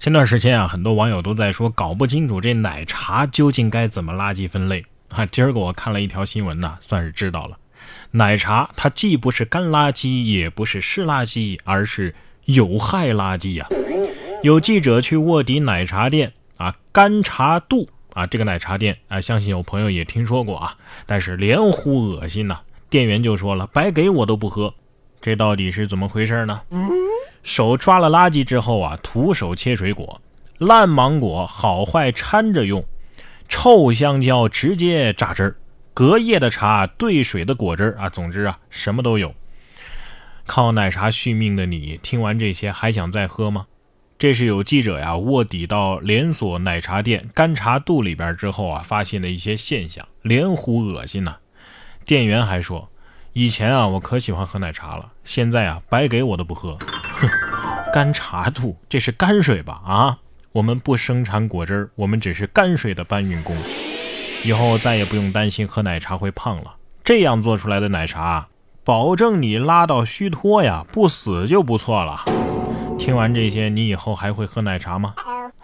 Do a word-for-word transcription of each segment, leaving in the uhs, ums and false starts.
前段时间啊，很多网友都在说搞不清楚这奶茶究竟该怎么垃圾分类啊。今儿个我看了一条新闻呢，算是知道了。奶茶它既不是干垃圾，也不是湿垃圾，而是有害垃圾呀、啊。有记者去卧底奶茶店啊，干茶度啊，这个奶茶店啊，相信有朋友也听说过啊，但是连呼恶心呐、啊。店员就说了，白给我都不喝，这到底是怎么回事呢？手抓了垃圾之后啊，徒手切水果，烂芒果好坏掺着用，臭香蕉直接榨汁儿，隔夜的茶兑水的果汁啊，总之啊，什么都有。靠奶茶续命的你，听完这些还想再喝吗？这是有记者呀卧底到连锁奶茶店干茶度里边之后啊，发现的一些现象，连呼恶心呐、啊。店员还说，以前啊我可喜欢喝奶茶了，现在啊白给我都不喝。干茶度，这是泔水吧？啊，我们不生产果汁，我们只是泔水的搬运工。以后再也不用担心喝奶茶会胖了，这样做出来的奶茶，保证你拉到虚脱呀，不死就不错了。听完这些，你以后还会喝奶茶吗？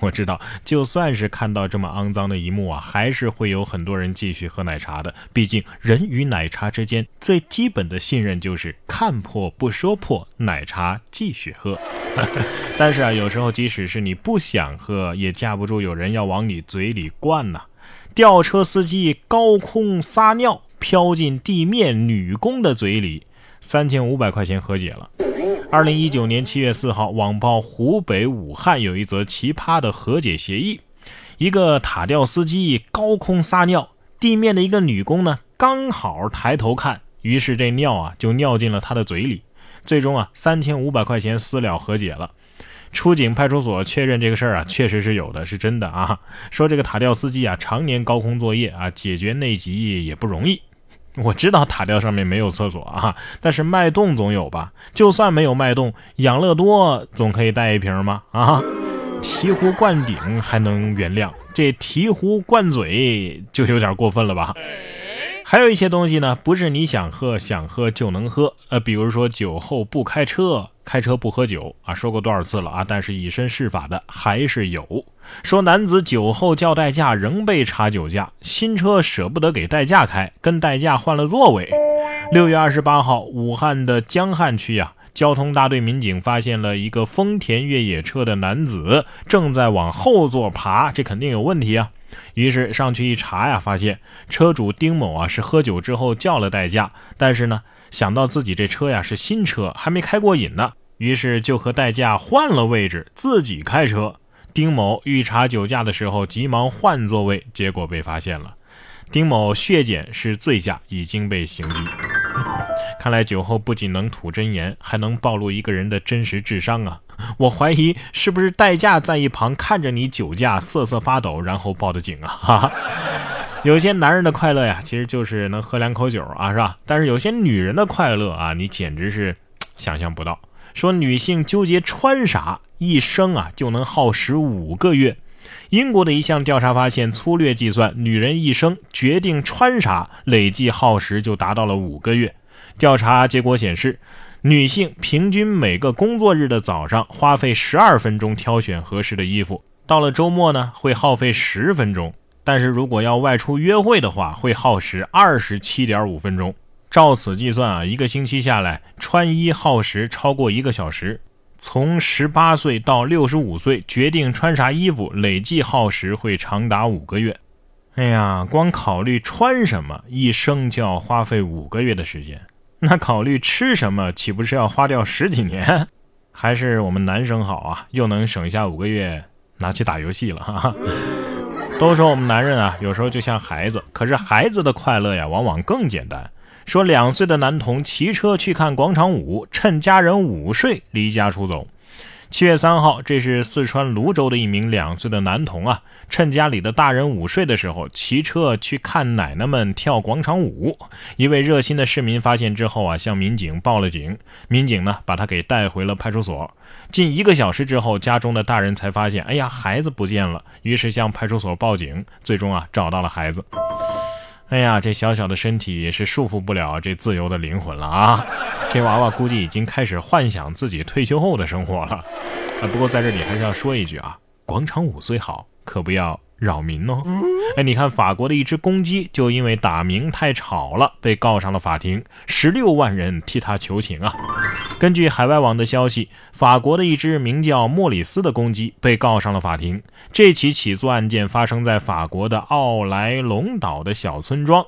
我知道，就算是看到这么肮脏的一幕啊，还是会有很多人继续喝奶茶的。毕竟人与奶茶之间最基本的信任就是看破不说破，奶茶继续喝。但是啊，有时候即使是你不想喝，也架不住有人要往你嘴里灌呐、啊。吊车司机高空撒尿，飘进地面女工的嘴里，三千五百块钱和解了。二零一九年七月四号，网曝湖北武汉有一则奇葩的和解协议：一个塔吊司机高空撒尿，地面的一个女工呢刚好抬头看，于是这尿啊就尿进了她的嘴里。最终啊，三千五百块钱私了和解了。出警派出所确认这个事儿啊，确实是有的，是真的啊。说这个塔吊司机啊，常年高空作业啊，解决内急也不容易。我知道塔吊上面没有厕所啊，但是脉动总有吧？就算没有脉动，养乐多总可以带一瓶吗？啊，醍醐灌顶还能原谅，这醍醐灌嘴就有点过分了吧？还有一些东西呢，不是你想喝想喝就能喝，呃，比如说酒后不开车，开车不喝酒啊，说过多少次了啊？但是以身试法的还是有。说男子酒后叫代驾仍被查酒驾，新车舍不得给代驾开，跟代驾换了座位。六月二十八号，武汉的江汉区啊，交通大队民警发现了一个丰田越野车的男子正在往后座爬，这肯定有问题啊。于是上去一查呀，发现车主丁某啊是喝酒之后叫了代驾，但是呢想到自己这车呀是新车，还没开过瘾呢，于是就和代驾换了位置，自己开车。丁某遇查酒驾的时候急忙换座位，结果被发现了。丁某血检是醉驾，已经被刑拘。看来酒后不仅能吐真言，还能暴露一个人的真实智商啊！我怀疑是不是代驾在一旁看着你酒驾瑟瑟发抖，然后报的警啊！哈哈，有些男人的快乐呀，其实就是能喝两口酒啊，是吧？但是有些女人的快乐啊，你简直是想象不到。说女性纠结穿啥，一生啊就能耗时五个月。英国的一项调查发现，粗略计算，女人一生决定穿啥累计耗时就达到了五个月。调查结果显示，女性平均每个工作日的早上花费十二分钟挑选合适的衣服，到了周末呢会耗费十分钟，但是如果要外出约会的话，会耗时二十七点五分钟。照此计算啊，一个星期下来，穿衣耗时超过一个小时。从十八岁到六十五岁，决定穿啥衣服，累计耗时会长达五个月。哎呀，光考虑穿什么，一生就要花费五个月的时间。那考虑吃什么，岂不是要花掉十几年？还是我们男生好啊，又能省下五个月，拿去打游戏了哈哈。都说我们男人啊，有时候就像孩子，可是孩子的快乐呀，往往更简单。说两岁的男童骑车去看广场舞，趁家人午睡离家出走。七月三号，这是四川泸州的一名两岁的男童啊，趁家里的大人午睡的时候，骑车去看奶奶们跳广场舞。一位热心的市民发现之后啊，向民警报了警。民警呢，把他给带回了派出所。近一个小时之后，家中的大人才发现，哎呀，孩子不见了，于是向派出所报警，最终啊，找到了孩子。哎呀，这小小的身体也是束缚不了这自由的灵魂了啊！这娃娃估计已经开始幻想自己退休后的生活了。啊，不过在这里还是要说一句啊，广场舞虽好，可不要扰民哦。哎，你看法国的一只公鸡就因为打鸣太吵了被告上了法庭，十六万人替他求情啊。根据海外网的消息，法国的一只名叫莫里斯的公鸡被告上了法庭。这起起诉案件发生在法国的奥莱龙岛的小村庄，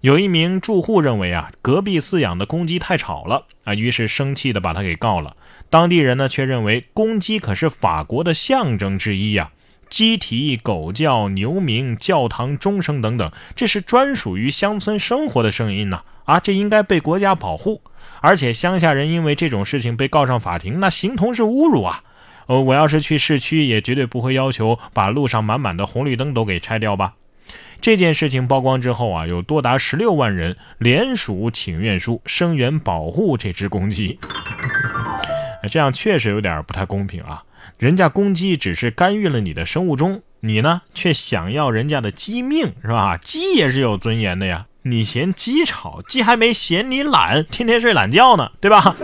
有一名住户认为啊，隔壁饲养的公鸡太吵了啊，于是生气的把他给告了。当地人呢却认为公鸡可是法国的象征之一啊，鸡啼、狗叫、牛鸣、教堂钟声等等，这是专属于乡村生活的声音呢、啊。啊，这应该被国家保护。而且乡下人因为这种事情被告上法庭，那形同是侮辱啊！呃，我要是去市区，也绝对不会要求把路上满满的红绿灯都给拆掉吧。这件事情曝光之后啊，有多达十六万人联署请愿书，声援保护这只公鸡。这样确实有点不太公平啊！人家公鸡只是干预了你的生物钟，你呢却想要人家的鸡命，是吧？鸡也是有尊严的呀，你嫌鸡吵，鸡还没嫌你懒，天天睡懒觉呢，对吧？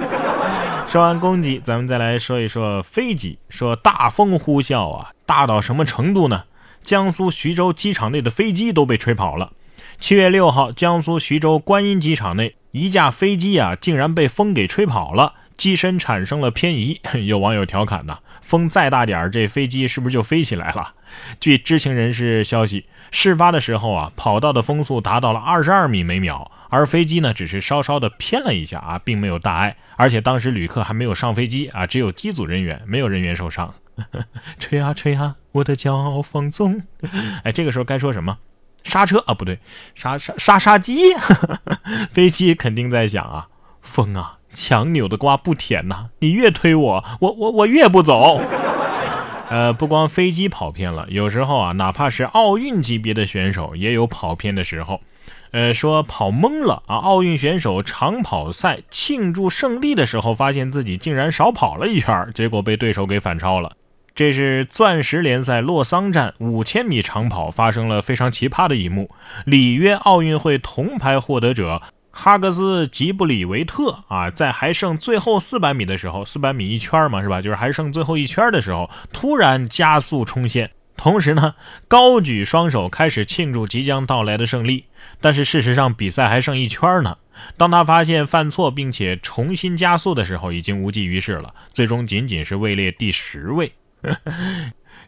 说完公鸡，咱们再来说一说飞机。说大风呼啸啊，大到什么程度呢？江苏徐州机场内的飞机都被吹跑了。七月六号，江苏徐州观音机场内一架飞机啊，竟然被风给吹跑了，机身产生了偏移。有网友调侃呢、啊，风再大点这飞机是不是就飞起来了？据知情人士消息，事发的时候啊，跑道的风速达到了二十二米每秒，而飞机呢只是稍稍的偏了一下啊，并没有大碍，而且当时旅客还没有上飞机啊，只有机组人员，没有人员受伤。吹啊吹啊，我的骄傲放纵。哎，这个时候该说什么？刹车啊，不对，刹刹刹刹机。飞机肯定在想啊，风啊，强扭的瓜不甜呐，你越推我，我我我越不走。呃，不光飞机跑偏了，有时候啊，哪怕是奥运级别的选手也有跑偏的时候。呃，说跑懵了啊，奥运选手长跑赛庆祝胜利的时候，发现自己竟然少跑了一圈，结果被对手给反超了。这是钻石联赛洛桑站五千米长跑发生了非常奇葩的一幕。里约奥运会铜牌获得者哈格斯·吉布里维特啊，在还剩最后四百米的时候，四百米一圈嘛，是吧？就是还剩最后一圈的时候，突然加速冲线，同时呢，高举双手开始庆祝即将到来的胜利。但是事实上，比赛还剩一圈呢。当他发现犯错并且重新加速的时候，已经无济于事了，最终仅仅是位列第十位。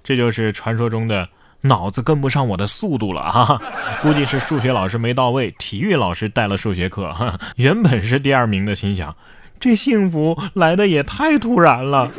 这就是传说中的脑子跟不上我的速度了啊！估计是数学老师没到位，体育老师带了数学课。原本是第二名的，心想这幸福来得也太突然了。